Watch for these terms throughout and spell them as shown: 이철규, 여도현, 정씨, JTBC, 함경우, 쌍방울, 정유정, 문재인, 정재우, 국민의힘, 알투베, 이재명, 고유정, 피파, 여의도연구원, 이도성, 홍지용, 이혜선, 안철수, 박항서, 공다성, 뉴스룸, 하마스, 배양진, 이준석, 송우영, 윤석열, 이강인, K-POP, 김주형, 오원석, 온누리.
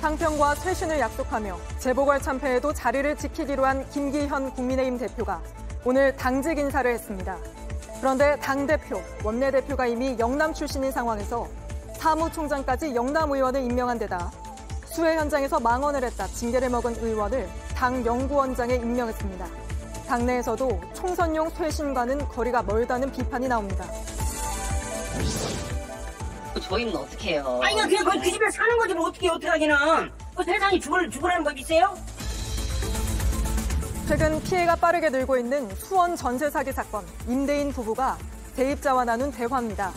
항평과 쇄신을 약속하며 재보궐 참패에도 자리를 지키기로 한 김기현 국민의힘 대표가 오늘 당직 인사를 했습니다. 그런데 당대표, 원내대표가 이미 영남 출신인 상황에서 사무총장까지 영남 의원을 임명한 데다 수해 현장에서 망언을 했다 징계를 먹은 의원을 당 연구원장에 임명했습니다. 당내에서도 총선용 쇄신과는 거리가 멀다는 비판이 나옵니다. 저희는 어떻게 해요? 아니 그냥 그 집에 사는 거지 뭐 어떻게 하기는. 그 세상이 죽으라는 법이세요? 최근 피해가 빠르게 늘고 있는 수원 전세 사기 사건, 임대인 부부가 대입자와 나눈 대화입니다.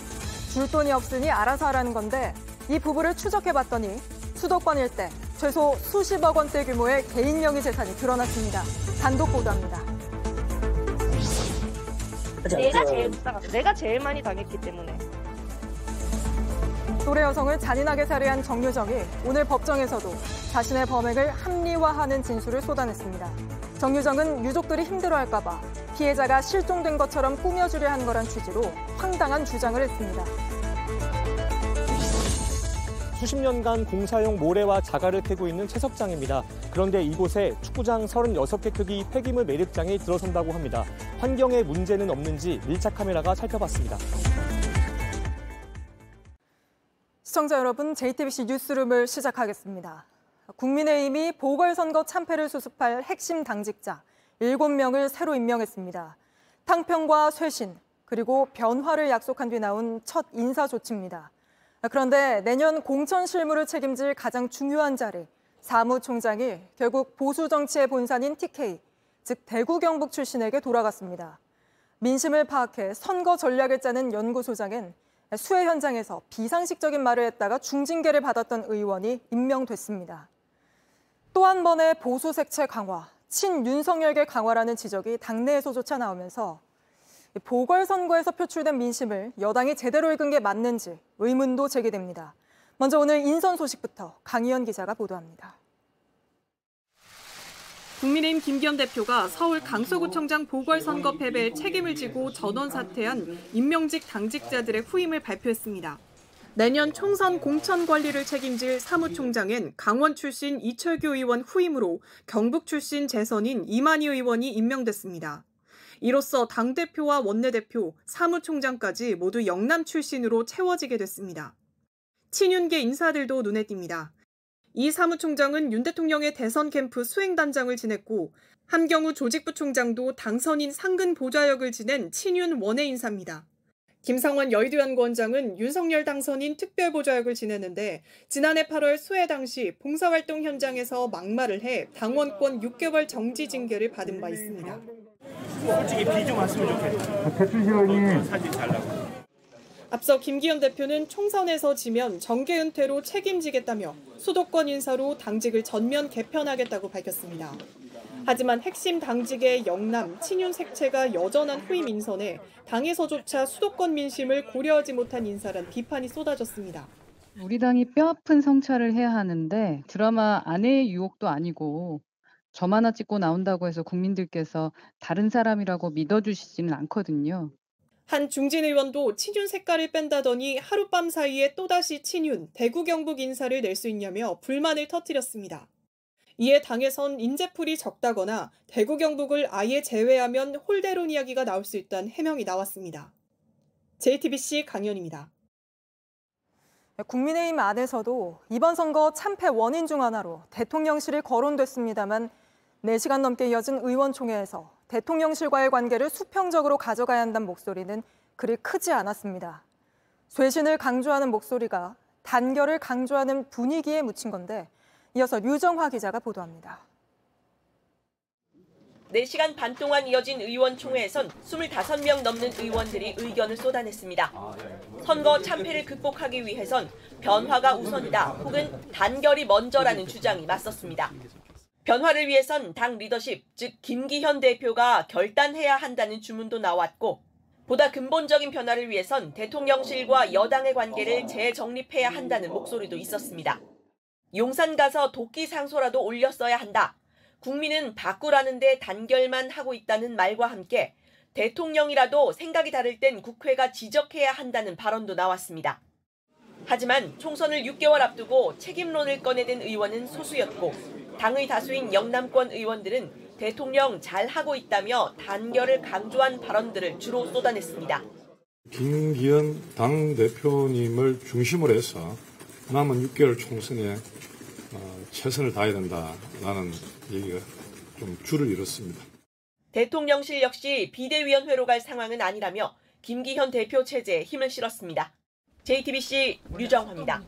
줄 돈이 없으니 알아서 하라는 건데 이 부부를 추적해봤더니 수도권 일대 최소 수십억 원대 규모의 개인 명의 재산이 드러났습니다. 단독 보도합니다. 내가 제일 많이 당했기 때문에. 또래 여성을 잔인하게 살해한 정유정이 오늘 법정에서도 자신의 범행을 합리화하는 진술을 쏟아냈습니다. 정유정은 유족들이 힘들어할까 봐 피해자가 실종된 것처럼 꾸며주려 한 거란 취지로 황당한 주장을 했습니다. 수십 년간 공사용 모래와 자갈을 캐고 있는 채석장입니다. 그런데 이곳에 축구장 36개 크기 폐기물 매립장이 들어선다고 합니다. 환경에 문제는 없는지 밀착 카메라가 살펴봤습니다. 시청자 여러분, JTBC 뉴스룸을 시작하겠습니다. 국민의힘이 보궐선거 참패를 수습할 핵심 당직자 7명을 새로 임명했습니다. 탕평과 쇄신, 그리고 변화를 약속한 뒤 나온 첫 인사 조치입니다. 그런데 내년 공천 실무를 책임질 가장 중요한 자리, 사무총장이 결국 보수 정치의 본산인 TK, 즉 대구 경북 출신에게 돌아갔습니다. 민심을 파악해 선거 전략을 짜는 연구소장은 수해 현장에서 비상식적인 말을 했다가 중징계를 받았던 의원이 임명됐습니다. 또 한 번의 보수 색채 강화, 친윤석열계 강화라는 지적이 당내에서조차 나오면서 보궐선거에서 표출된 민심을 여당이 제대로 읽은 게 맞는지 의문도 제기됩니다. 먼저 오늘 인선 소식부터 강희연 기자가 보도합니다. 국민의힘 김기현 대표가 서울 강서구청장 보궐선거 패배에 책임을 지고 전원 사퇴한 임명직 당직자들의 후임을 발표했습니다. 내년 총선 공천 관리를 책임질 사무총장엔 강원 출신 이철규 의원 후임으로 경북 출신 재선인 이만희 의원이 임명됐습니다. 이로써 당대표와 원내대표, 사무총장까지 모두 영남 출신으로 채워지게 됐습니다. 친윤계 인사들도 눈에 띕니다. 이 사무총장은 윤 대통령의 대선 캠프 수행단장을 지냈고 함경우 조직부총장도 당선인 상근 보좌역을 지낸 친윤 원외 인사입니다. 김상환 여의도 원장은 윤석열 당선인 특별보좌역을 지냈는데 지난해 8월 수해 당시 봉사활동 현장에서 막말을 해 당원권 6개월 정지 징계를 받은 바 있습니다. 솔직히 비 좀 왔으면 좋겠다. 대표님 사진 잘 나고. 앞서 김기현 대표는 총선에서 지면 정계 은퇴로 책임지겠다며 수도권 인사로 당직을 전면 개편하겠다고 밝혔습니다. 하지만 핵심 당직의 영남, 친윤 색채가 여전한 후임 인선에 당에서조차 수도권 민심을 고려하지 못한 인사란 비판이 쏟아졌습니다. 우리 당이 뼈아픈 성찰을 해야 하는데 드라마 아내의 유혹도 아니고 점 하나 찍고 나온다고 해서 국민들께서 다른 사람이라고 믿어주시지는 않거든요. 한 중진 의원도 친윤 색깔을 뺀다더니 하룻밤 사이에 또다시 친윤, 대구 경북 인사를 낼 수 있냐며 불만을 터뜨렸습니다. 이에 당에선 인재풀이 적다거나 대구 경북을 아예 제외하면 홀대론 이야기가 나올 수 있다는 해명이 나왔습니다. JTBC 강연입니다. 국민의힘 안에서도 이번 선거 참패 원인 중 하나로 대통령실이 거론됐습니다만 4시간 넘게 이어진 의원총회에서 대통령실과의 관계를 수평적으로 가져가야 한다는 목소리는 그리 크지 않았습니다. 쇄신을 강조하는 목소리가 단결을 강조하는 분위기에 묻힌 건데 이어서 유정화 기자가 보도합니다. 4시간 반 동안 이어진 의원총회에선 25명 넘는 의원들이 의견을 쏟아냈습니다. 선거 참패를 극복하기 위해선 변화가 우선이다 혹은 단결이 먼저라는 주장이 맞섰습니다. 변화를 위해선 당 리더십, 즉 김기현 대표가 결단해야 한다는 주문도 나왔고 보다 근본적인 변화를 위해선 대통령실과 여당의 관계를 재정립해야 한다는 목소리도 있었습니다. 용산 가서 도끼 상소라도 올렸어야 한다. 국민은 바꾸라는데 단결만 하고 있다는 말과 함께 대통령이라도 생각이 다를 땐 국회가 지적해야 한다는 발언도 나왔습니다. 하지만 총선을 6개월 앞두고 책임론을 꺼내든 의원은 소수였고 당의 다수인 영남권 의원들은 대통령 잘하고 있다며 단결을 강조한 발언들을 주로 쏟아냈습니다. 김기현 당대표님을 중심으로 해서 남은 6개월 총선에 최선을 다해야 된다라는 얘기가 좀 주를 이뤘습니다. 대통령실 역시 비대위원회로 갈 상황은 아니라며 김기현 대표 체제에 힘을 실었습니다. JTBC 류정화입니다.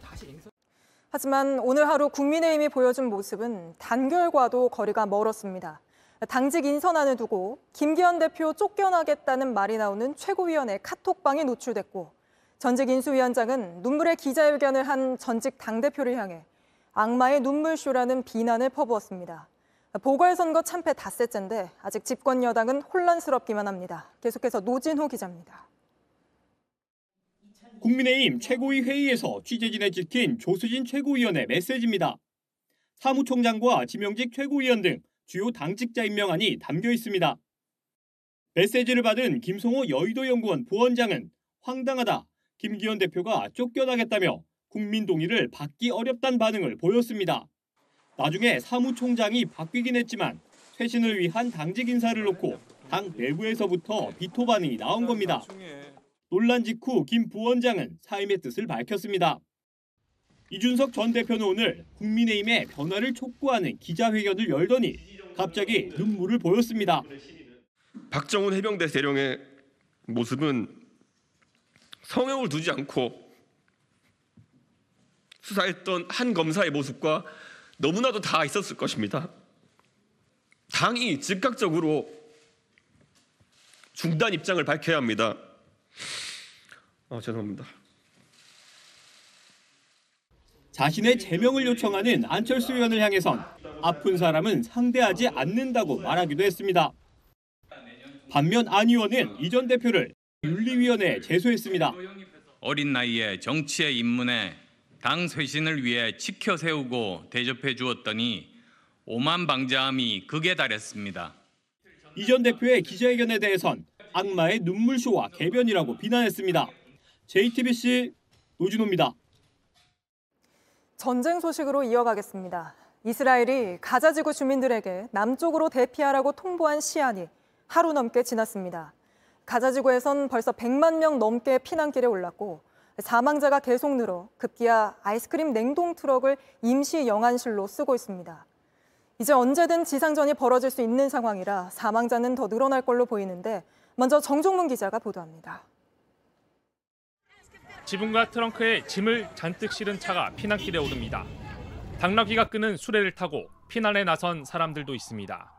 하지만 오늘 하루 국민의힘이 보여준 모습은 단결과도 거리가 멀었습니다. 당직 인선안을 두고 김기현 대표 쫓겨나겠다는 말이 나오는 최고위원회 카톡방이 노출됐고 전직 인수위원장은 눈물의 기자회견을 한 전직 당대표를 향해 악마의 눈물쇼라는 비난을 퍼부었습니다. 보궐선거 참패 닷새째인데 아직 집권 여당은 혼란스럽기만 합니다. 계속해서 노진호 기자입니다. 국민의힘 최고위 회의에서 취재진에 찍힌 조수진 최고위원의 메시지입니다. 사무총장과 지명직 최고위원 등 주요 당직자 임명안이 담겨 있습니다. 메시지를 받은 김성호 여의도연구원 부원장은 황당하다, 김기현 대표가 쫓겨나겠다며 국민 동의를 받기 어렵다는 반응을 보였습니다. 나중에 사무총장이 바뀌긴 했지만 쇄신을 위한 당직 인사를 놓고 당 내부에서부터 비토 반응이 나온 겁니다. 논란 직후 김 부원장은 사임의 뜻을 밝혔습니다. 이준석 전 대표는 오늘 국민의힘의 변화를 촉구하는 기자회견을 열더니 갑자기 눈물을 보였습니다. 박정훈 해병대 대령의 모습은 성형을 두지 않고 수사했던 한 검사의 모습과 너무나도 다 있었을 것입니다. 당이 즉각적으로 중단 입장을 밝혀야 합니다. 죄송합니다. 자신의 제명을 요청하는 안철수 의원을 향해선 아픈 사람은 상대하지 않는다고 말하기도 했습니다. 반면 안 의원은 이 전 대표를 윤리위원회에 제소했습니다. 어린 나이에 정치에 입문해 당 쇄신을 위해 지켜세우고 대접해 주었더니 오만방자함이 극에 달했습니다. 이 전 대표의 기자회견에 대해선 악마의 눈물쇼와 개변이라고 비난했습니다. JTBC 노진호입니다. 전쟁 소식으로 이어가겠습니다. 이스라엘이 가자지구 주민들에게 남쪽으로 대피하라고 통보한 시한이 하루 넘게 지났습니다. 가자지구에선 벌써 100만 명 넘게 피난길에 올랐고 사망자가 계속 늘어 급기야 아이스크림 냉동 트럭을 임시 영안실로 쓰고 있습니다. 이제 언제든 지상전이 벌어질 수 있는 상황이라 사망자는 더 늘어날 걸로 보이는데 먼저 정종문 기자가 보도합니다. 지붕과 트렁크에 짐을 잔뜩 실은 차가 피난길에 오릅니다. 당나귀가 끄는 수레를 타고 피난에 나선 사람들도 있습니다.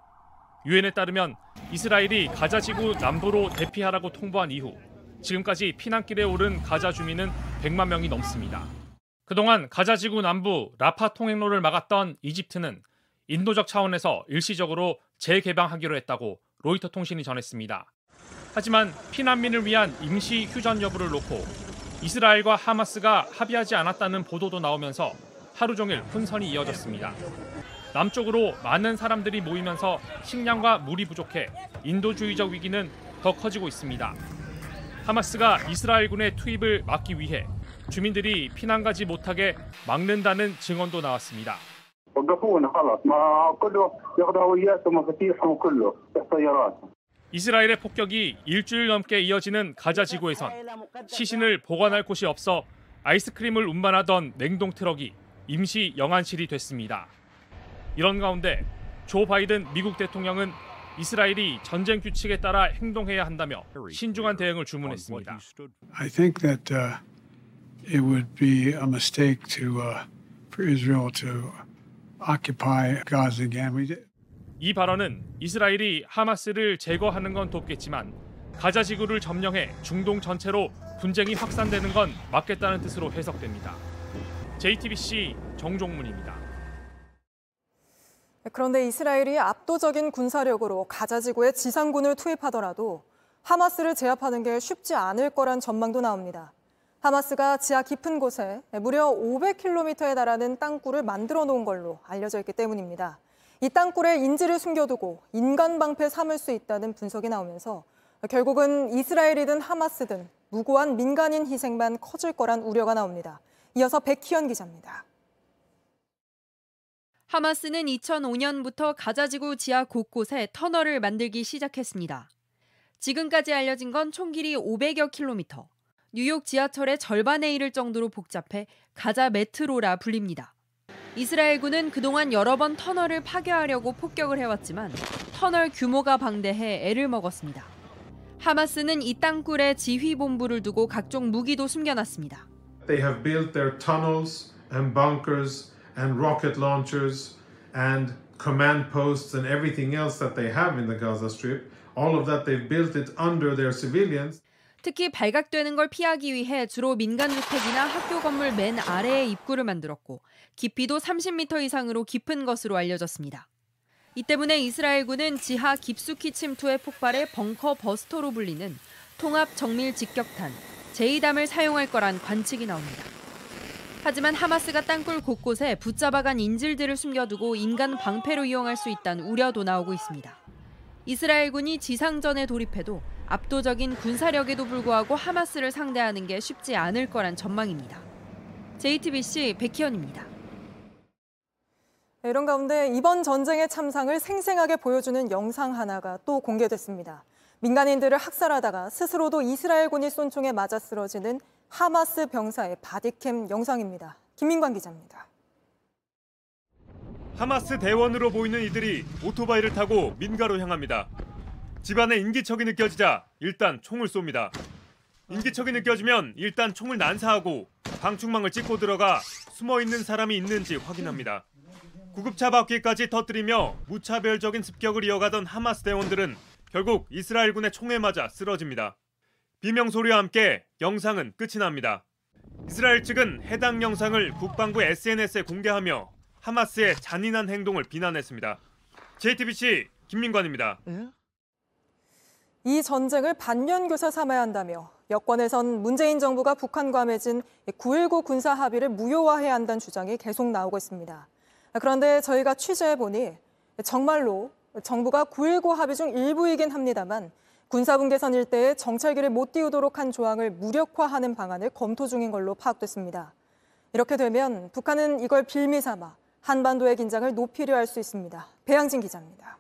유엔에 따르면 이스라엘이 가자지구 남부로 대피하라고 통보한 이후 지금까지 피난길에 오른 가자 주민은 100만 명이 넘습니다. 그동안 가자지구 남부 라파 통행로를 막았던 이집트는 인도적 차원에서 일시적으로 재개방하기로 했다고 로이터 통신이 전했습니다. 하지만 피난민을 위한 임시 휴전 여부를 놓고 이스라엘과 하마스가 합의하지 않았다는 보도도 나오면서 하루 종일 혼선이 이어졌습니다. 남쪽으로 많은 사람들이 모이면서 식량과 물이 부족해 인도주의적 위기는 더 커지고 있습니다. 하마스가 이스라엘군의 투입을 막기 위해 주민들이 피난 가지 못하게 막는다는 증언도 나왔습니다. 이스라엘의 폭격이 일주일 넘게 이어지는 가자 지구에선 시신을 보관할 곳이 없어 아이스크림을 운반하던 냉동 트럭이 임시 영안실이 됐습니다. 이런 가운데 조 바이든 미국 대통령은 이스라엘이 전쟁 규칙에 따라 행동해야 한다며 신중한 대응을 주문했습니다. I think that it would be a mistake for Israel to occupy Gaza again. 이 발언은 이스라엘이 하마스를 제거하는 건 돕겠지만 가자 지구를 점령해 중동 전체로 분쟁이 확산되는 건 막겠다는 뜻으로 해석됩니다. JTBC 정종문입니다. 그런데 이스라엘이 압도적인 군사력으로 가자지구에 지상군을 투입하더라도 하마스를 제압하는 게 쉽지 않을 거란 전망도 나옵니다. 하마스가 지하 깊은 곳에 무려 500km에 달하는 땅굴을 만들어 놓은 걸로 알려져 있기 때문입니다. 이 땅굴에 인질을 숨겨두고 인간 방패 삼을 수 있다는 분석이 나오면서 결국은 이스라엘이든 하마스든 무고한 민간인 희생만 커질 거란 우려가 나옵니다. 이어서 백희연 기자입니다. 하마스는 2005년부터 가자지구 지하 곳곳에 터널을 만들기 시작했습니다. 지금까지 알려진 건 총 길이 500여 킬로미터, 뉴욕 지하철의 절반에 이를 정도로 복잡해 가자 메트로라 불립니다. 이스라엘군은 그동안 여러 번 터널을 파괴하려고 폭격을 해왔지만 터널 규모가 방대해 애를 먹었습니다. 하마스는 이 땅굴에 지휘본부를 두고 각종 무기도 숨겨놨습니다. They have built their tunnels and bunkers and rocket launchers and command posts and everything else that they have in the Gaza Strip. All of that they've built it under their civilians. 특히 발각되는 걸 피하기 위해 주로 민간주택이나 학교 건물 맨 아래에 입구를 만들었고 깊이도 30m 이상으로 깊은 것으로 알려졌습니다. 이 때문에 이스라엘군은 지하 깊숙이 침투의 폭발에 벙커 버스터로 불리는 통합 정밀 직격탄, 제이담을 사용할 거란 관측이 나옵니다. 하지만 하마스가 땅굴 곳곳에 붙잡아간 인질들을 숨겨두고 인간 방패로 이용할 수 있다는 우려도 나오고 있습니다. 이스라엘군이 지상전에 돌입해도 압도적인 군사력에도 불구하고 하마스를 상대하는 게 쉽지 않을 거란 전망입니다. JTBC 백희연입니다. 이런 가운데 이번 전쟁의 참상을 생생하게 보여주는 영상 하나가 또 공개됐습니다. 민간인들을 학살하다가 스스로도 이스라엘군이 쏜 총에 맞아 쓰러지는 하마스 병사의 바디캠 영상입니다. 김민관 기자입니다. 하마스 대원으로 보이는 이들이 오토바이를 타고 민가로 향합니다. 집안에 인기척이 느껴지자 일단 총을 쏩니다. 인기척이 느껴지면 일단 총을 난사하고 방충망을 찍고 들어가 숨어있는 사람이 있는지 확인합니다. 구급차 바퀴까지 터뜨리며 무차별적인 습격을 이어가던 하마스 대원들은 결국 이스라엘군의 총에 맞아 쓰러집니다. 비명소리와 함께 영상은 끝이 납니다. 이스라엘 측은 해당 영상을 국방부 SNS에 공개하며 하마스의 잔인한 행동을 비난했습니다. JTBC 김민관입니다. 이 전쟁을 반면교사 삼아야 한다며 여권에선 문재인 정부가 북한과 맺은 9.19 군사 합의를 무효화해야 한다는 주장이 계속 나오고 있습니다. 그런데 저희가 취재해보니 정말로 정부가 9.19 합의 중 일부이긴 합니다만 군사분계선 일대에 정찰기를 못 띄우도록 한 조항을 무력화하는 방안을 검토 중인 걸로 파악됐습니다. 이렇게 되면 북한은 이걸 빌미 삼아 한반도의 긴장을 높이려 할 수 있습니다. 배양진 기자입니다.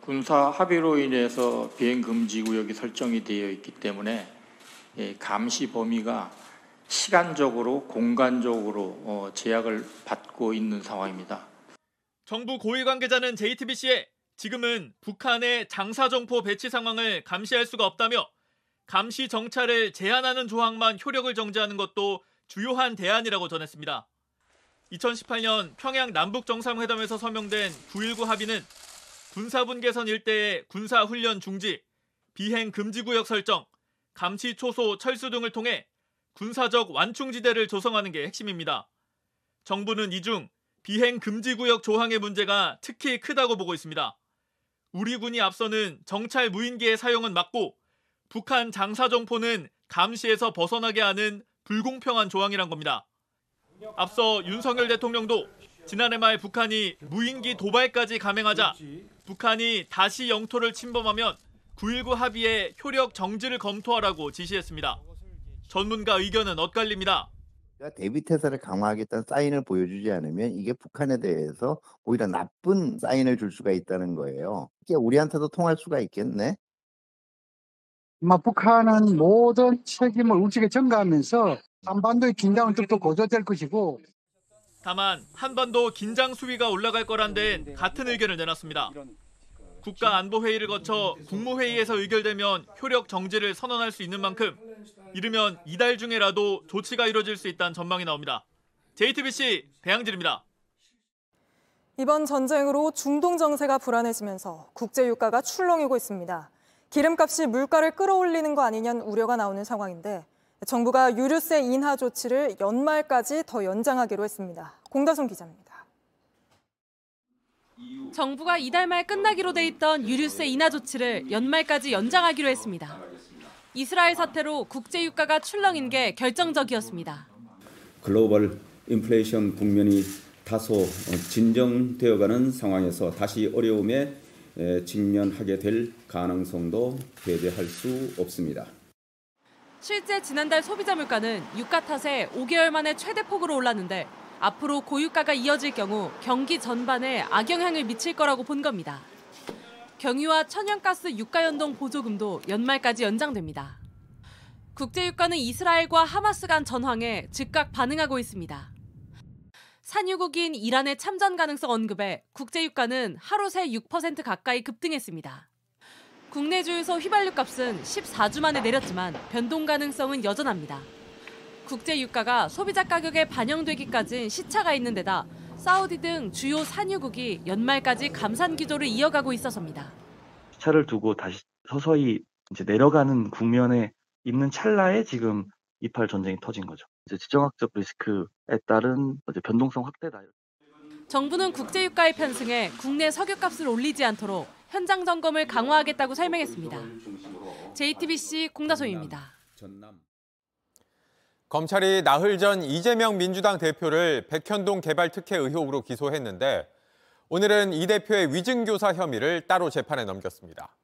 군사 합의로 인해서 비행금지 구역이 설정이 되어 있기 때문에 감시 범위가 시간적으로, 공간적으로 제약을 받고 있는 상황입니다. 정부 고위 관계자는 JTBC에 지금은 북한의 장사정포 배치 상황을 감시할 수가 없다며 감시 정찰을 제한하는 조항만 효력을 정지하는 것도 주요한 대안이라고 전했습니다. 2018년 평양 남북정상회담에서 서명된 9.19 합의는 군사분계선 일대의 군사훈련 중지, 비행금지구역 설정, 감시 초소 철수 등을 통해 군사적 완충지대를 조성하는 게 핵심입니다. 정부는 이 중 비행금지구역 조항의 문제가 특히 크다고 보고 있습니다. 우리 군이 앞서는 정찰 무인기의 사용은 막고 북한 장사정포는 감시에서 벗어나게 하는 불공평한 조항이란 겁니다. 앞서 윤석열 대통령도 지난해 말 북한이 무인기 도발까지 감행하자 북한이 다시 영토를 침범하면 9.19 합의의 효력 정지를 검토하라고 지시했습니다. 전문가 의견은 엇갈립니다. 대비태세를 강화하겠다는 사인을 보여주지 않으면 이게 북한에 대해서 오히려 나쁜 사인을 줄 수가 있다는 거예요. 이게 우리한테도 통할 수가 있겠네. 북한은 모든 책임을 우측에 전가하면서 한반도의 긴장은 또 고조될 것이고. 다만 한반도 긴장 수위가 올라갈 거란 데엔 같은 의견을 내놨습니다. 국가안보회의를 거쳐 국무회의에서 의결되면 효력 정지를 선언할 수 있는 만큼 이르면 이달 중에라도 조치가 이뤄질 수 있다는 전망이 나옵니다. JTBC 배양진입니다. 이번 전쟁으로 중동 정세가 불안해지면서 국제 유가가 출렁이고 있습니다. 기름값이 물가를 끌어올리는 거 아니냐는 우려가 나오는 상황인데 정부가 유류세 인하 조치를 연말까지 더 연장하기로 했습니다. 공다성 기자입니다. 정부가 이달 말 끝나기로 돼 있던 유류세 인하 조치를 연말까지 연장하기로 했습니다. 이스라엘 사태로 국제 유가가 출렁인 게 결정적이었습니다. 글로벌 인플레이션 국면이 다소 진정되어가는 상황에서 다시 어려움에 직면하게 될 가능성도 배제할 수 없습니다. 실제 지난달 소비자 물가는 유가 탓에 5개월 만에 최대폭으로 올랐는데 앞으로 고유가가 이어질 경우 경기 전반에 악영향을 미칠 거라고 본 겁니다. 경유와 천연가스 유가 연동 보조금도 연말까지 연장됩니다. 국제유가는 이스라엘과 하마스 간 전황에 즉각 반응하고 있습니다. 산유국인 이란의 참전 가능성 언급에 국제유가는 하루 새 6% 가까이 급등했습니다. 국내 주유소 휘발유 값은 14주 만에 내렸지만 변동 가능성은 여전합니다. 국제유가가 소비자 가격에 반영되기까지는 시차가 있는 데다 사우디 등 주요 산유국이 연말까지 감산 기조를 이어가고 있어서입니다. 시차를 두고 다시 서서히 이제 내려가는 국면에 있는 찰나에 지금 이팔 전쟁이 터진 거죠. 이제 지정학적 리스크에 따른 이제 변동성 확대다. 정부는 국제유가의 편승에 국내 석유값을 올리지 않도록 현장 점검을 강화하겠다고 설명했습니다. JTBC 공다성입니다. 검찰이 나흘 전 이재명 민주당 대표를 백현동 개발 특혜 의혹으로 기소했는데 오늘은 이 대표의 위증교사 혐의를 따로 재판에 넘겼습니다.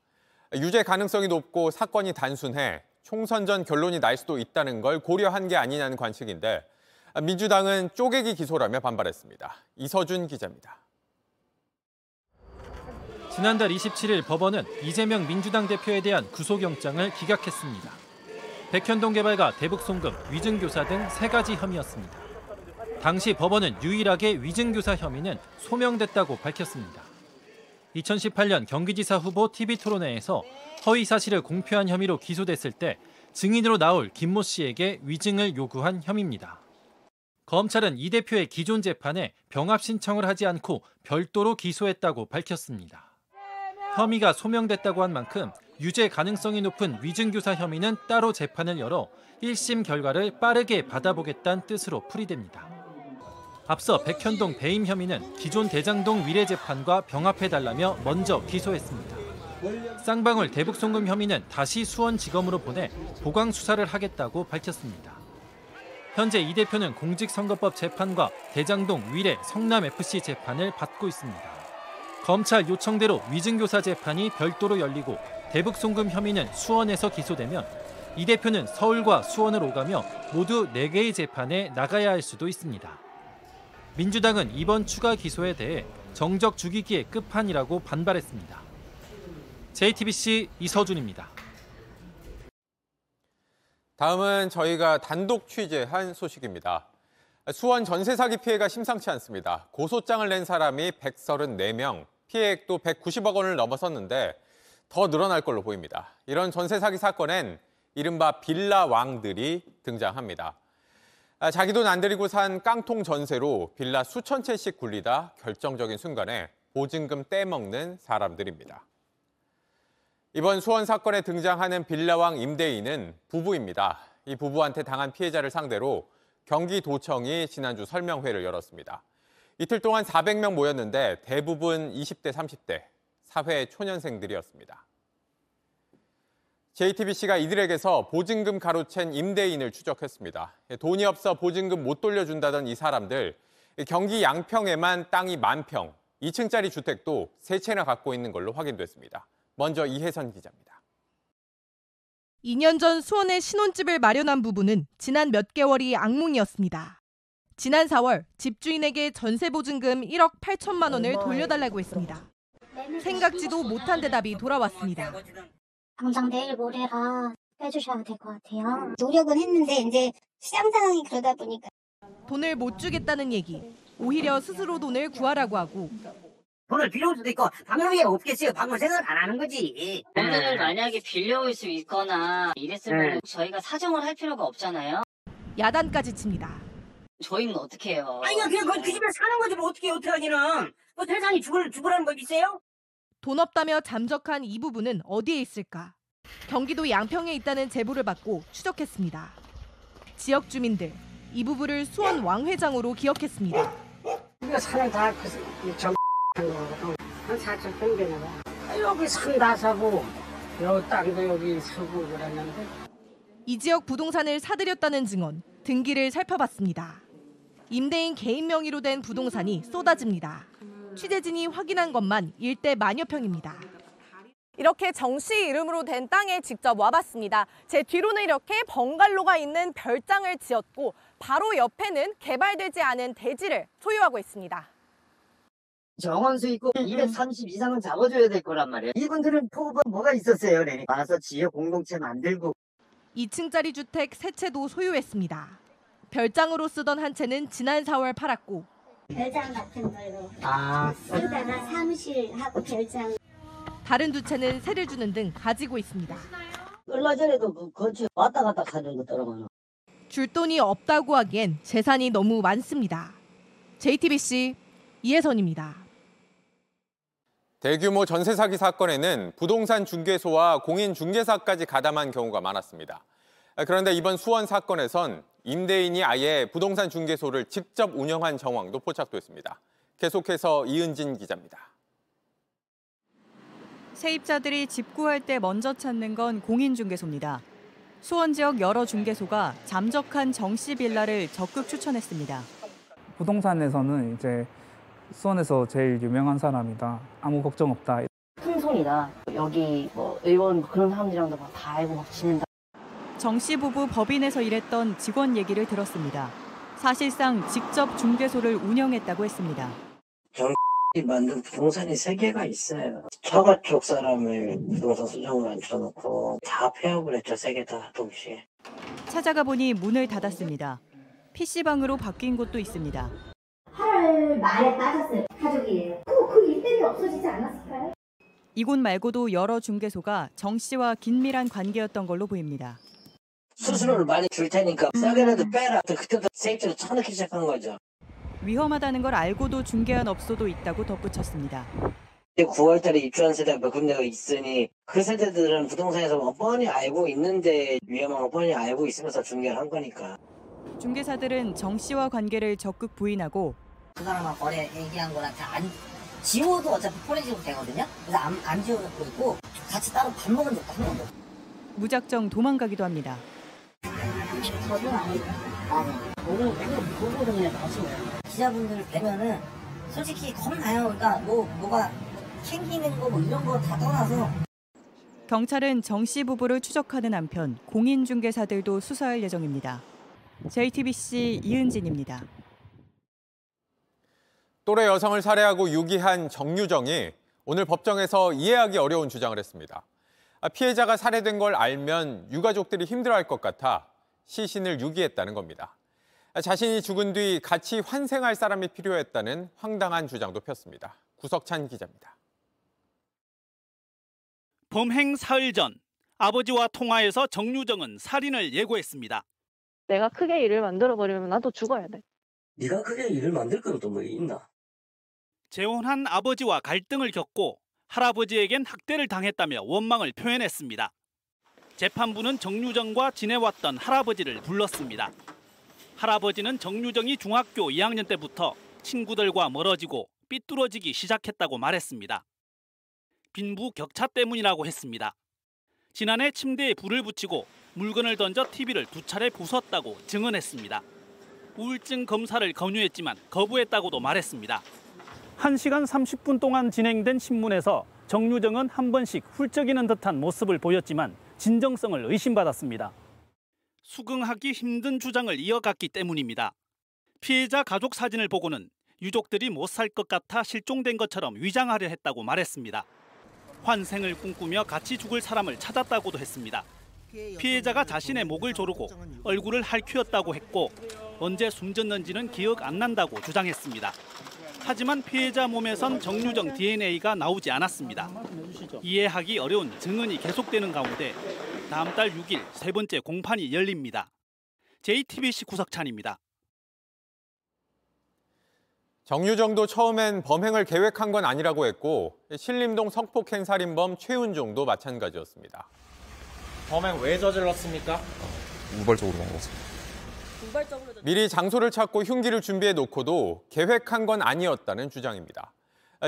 유죄 가능성이 높고 사건이 단순해 총선 전 결론이 날 수도 있다는 걸 고려한 게 아니냐는 관측인데 민주당은 쪼개기 기소라며 반발했습니다. 이서준 기자입니다. 지난달 27일 법원은 이재명 민주당 대표에 대한 구속영장을 기각했습니다. 백현동 개발과 대북 송금, 위증교사 등 3가지 혐의였습니다. 당시 법원은 유일하게 위증교사 혐의는 소명됐다고 밝혔습니다. 2018년 경기지사 후보 TV토론회에서 허위 사실을 공표한 혐의로 기소됐을 때 증인으로 나올 김모 씨에게 위증을 요구한 혐의입니다. 검찰은 이 대표의 기존 재판에 병합 신청을 하지 않고 별도로 기소했다고 밝혔습니다. 혐의가 소명됐다고 한 만큼 유죄 가능성이 높은 위증교사 혐의는 따로 재판을 열어 1심 결과를 빠르게 받아보겠다는 뜻으로 풀이됩니다. 앞서 백현동 배임 혐의는 기존 대장동 위례 재판과 병합해달라며 먼저 기소했습니다. 쌍방울 대북송금 혐의는 다시 수원지검으로 보내 보강 수사를 하겠다고 밝혔습니다. 현재 이 대표는 공직선거법 재판과 대장동 위례 성남FC 재판을 받고 있습니다. 검찰 요청대로 위증교사 재판이 별도로 열리고 대북송금 혐의는 수원에서 기소되면 이 대표는 서울과 수원을 오가며 모두 4개의 재판에 나가야 할 수도 있습니다. 민주당은 이번 추가 기소에 대해 정적 죽이기의 끝판이라고 반발했습니다. JTBC 이서준입니다. 다음은 저희가 단독 취재한 소식입니다. 수원 전세 사기 피해가 심상치 않습니다. 고소장을 낸 사람이 134명, 피해액도 190억 원을 넘어섰는데 더 늘어날 걸로 보입니다. 이런 전세 사기 사건엔 이른바 빌라 왕들이 등장합니다. 자기 돈 안 들이고 산 깡통 전세로 빌라 수천 채씩 굴리다 결정적인 순간에 보증금 떼먹는 사람들입니다. 이번 수원 사건에 등장하는 빌라왕 임대인은 부부입니다. 이 부부한테 당한 피해자를 상대로 경기도청이 지난주 설명회를 열었습니다. 이틀 동안 400명 모였는데 대부분 20대, 30대. 사회 초년생들이었습니다. JTBC가 이들에게서 보증금 가로챈 임대인을 추적했습니다. 돈이 없어 보증금 못 돌려준다던 이 사람들, 경기 양평에만 땅이 10,000평, 2층짜리 주택도 3채나 갖고 있는 걸로 확인됐습니다. 먼저 이혜선 기자입니다. 2년 전 수원에 신혼집을 마련한 부부는 지난 몇 개월이 악몽이었습니다. 지난 4월 집주인에게 전세보증금 1억 8천만 원을 돌려달라고 했습니다. 생각지도 못한 대답이 돌아왔습니다. 당장 내일 모레라 해주셔야 될 것 같아요. 노력은 했는데 이제 시장 상황이 그러다 보니까. 돈을 못 주겠다는 얘기. 오히려 스스로 돈을 구하라고 하고. 돈을 빌려올 수도 있고 방법이 없겠어요. 방법 생각을 안 하는 거지. 돈을 만약에 빌려올 수 있거나 이랬으면 저희가 사정을 할 필요가 없잖아요. 야단까지 칩니다. 저희는 어떻게 해요? 아니 그냥 그 집에 사는 거지 뭐 어떻게 어떡하니는. 뭐 세상이 죽으라는 법 있어요? 돈 없다며 잠적한 이 부부는 어디에 있을까? 경기도 양평에 있다는 제보를 받고 추적했습니다. 지역 주민들, 이 부부를 수원 왕회장으로 기억했습니다. 우리가 사는 다 한 4천 평대나 봐. 여기 산 다 사고, 여기 땅도 여기 사고 그랬는데. 이 지역 부동산을 사들였다는 증언, 등기를 살펴봤습니다. 임대인 개인 명의로 된 부동산이 쏟아집니다. 취재진이 확인한 것만 일대 10,000여 평입니다. 이렇게 정씨 이름으로 된 땅에 직접 와봤습니다. 제 뒤로는 이렇게 번갈로가 있는 별장을 지었고 바로 옆에는 개발되지 않은 대지를 소유하고 있습니다. 정원 수익고 230 이상은 잡아줘야 될 거란 말이에요. 이분들은 포부가 뭐가 있었어요? 네. 와서 지역 공동체 만들고. 2층짜리 주택 3채도 소유했습니다. 별장으로 쓰던 한 채는 지난 4월 팔았고. 별장 같은 걸로 쓰다가 사무실하고 별장. 다른 두 채는 세를 주는 등 가지고 있습니다. 얼마 전에도 그 건축 왔다 갔다 하는 것더라고요. 줄 돈이 없다고 하기엔 재산이 너무 많습니다. JTBC 이혜선입니다. 대규모 전세 사기 사건에는 부동산 중개소와 공인 중개사까지 가담한 경우가 많았습니다. 그런데 이번 수원 사건에선 임대인이 아예 부동산 중개소를 직접 운영한 정황도 포착됐습니다. 계속해서 이은진 기자입니다. 세입자들이 집 구할 때 먼저 찾는 건 공인 중개소입니다. 수원 지역 여러 중개소가 잠적한 정씨 빌라를 적극 추천했습니다. 부동산에서는 이제 수원에서 제일 유명한 사람이다. 아무 걱정 없다. 큰 손이다. 여기 뭐 의원 그런 사람들이랑도 막 다 알고 막 지낸다. 정씨 부부 법인에서 일했던 직원 얘기를 들었습니다. 사실상 직접 중개소를 운영했다고 했습니다. 정XX이 만든 부동산이 3개가 있어요. 처가 쪽 사람을 부동산 수정을 앉혀놓고 다 폐업을 했죠. 3개 다 동시에. 찾아가 보니 문을 닫았습니다. PC방으로 바뀐 곳도 있습니다. 8월 말에 빠졌어요. 가족이에요. 그 일 때문에 없어지지 않았을까요? 이곳 말고도 여러 중개소가 정 씨와 긴밀한 관계였던 걸로 보입니다. 수수료를 많이 줄 테니까 싸게라도 빼라. 그때부터 세입자를 쳐넣기 시작한 거죠. 위험하다는 걸 알고도 중개한 업소도 있다고 덧붙였습니다. 9월 달에 입주한 세대가 몇 군데가 있으니 그 세대들은 부동산에서 뻔히 알고 있는데 위험한 걸 뻔히 알고 있으면서 중개를 한 거니까. 중개사들은 정 씨와 관계를 적극 부인하고 그 사람하고 거래 얘기한 거랑 다 안 지워도 어차피 포렌식으로 되거든요. 그래서 안 지워놓고 있고 같이 따로 밥 먹은 적도 한 번도. 무작정 도망가기도 합니다. 저도 모르거든요. 기자분들 뵈면은 솔직히 겁나요. 그러니까 뭐가 챙기는 거 뭐 이런 거 다 떠나서. 경찰은 정 씨 부부를 추적하는 한편 공인중개사들도 수사할 예정입니다. JTBC 이은진입니다. 또래 여성을 살해하고 유기한 정유정이 오늘 법정에서 이해하기 어려운 주장을 했습니다. 피해자가 살해된 걸 알면 유가족들이 힘들어할 것 같아 시신을 유기했다는 겁니다. 자신이 죽은 뒤 같이 환생할 사람이 필요했다는 황당한 주장도 폈습니다. 구석찬 기자입니다. 범행 사흘 전 아버지와 통화에서 정유정은 살인을 예고했습니다. 내가 크게 일을 만들어버리면 나도 죽어야 돼. 네가 크게 일을 만들 것도 뭐 있나? 재혼한 아버지와 갈등을 겪고 할아버지에겐 학대를 당했다며 원망을 표현했습니다. 재판부는 정유정과 지내왔던 할아버지를 불렀습니다. 할아버지는 정유정이 중학교 2학년 때부터 친구들과 멀어지고 삐뚤어지기 시작했다고 말했습니다. 빈부 격차 때문이라고 했습니다. 지난해 침대에 불을 붙이고 물건을 던져 TV를 2차례 부쉈다고 증언했습니다. 우울증 검사를 권유했지만 거부했다고도 말했습니다. 1시간 30분 동안 진행된 신문에서 정유정은 한 번씩 훌쩍이는 듯한 모습을 보였지만 진정성을 의심받았습니다. 수긍하기 힘든 주장을 이어갔기 때문입니다. 피해자 가족 사진을 보고는 유족들이 못 살 것 같아 실종된 것처럼 위장하려 했다고 말했습니다. 환생을 꿈꾸며 같이 죽을 사람을 찾았다고도 했습니다. 피해자가 자신의 목을 조르고 얼굴을 할퀴었다고 했고 언제 숨졌는지는 기억 안 난다고 주장했습니다. 하지만 피해자 몸에선 정유정 DNA가 나오지 않았습니다. 이해하기 어려운 증언이 계속되는 가운데 다음 달 6일 3번째 공판이 열립니다. JTBC 구석찬입니다. 정유정도 처음엔 범행을 계획한 건 아니라고 했고 신림동 성폭행 살인범 최은종도 마찬가지였습니다. 범행 왜 저질렀습니까? 우발적으로 한 것입니다. 미리 장소를 찾고 흉기를 준비해 놓고도 계획한 건 아니었다는 주장입니다.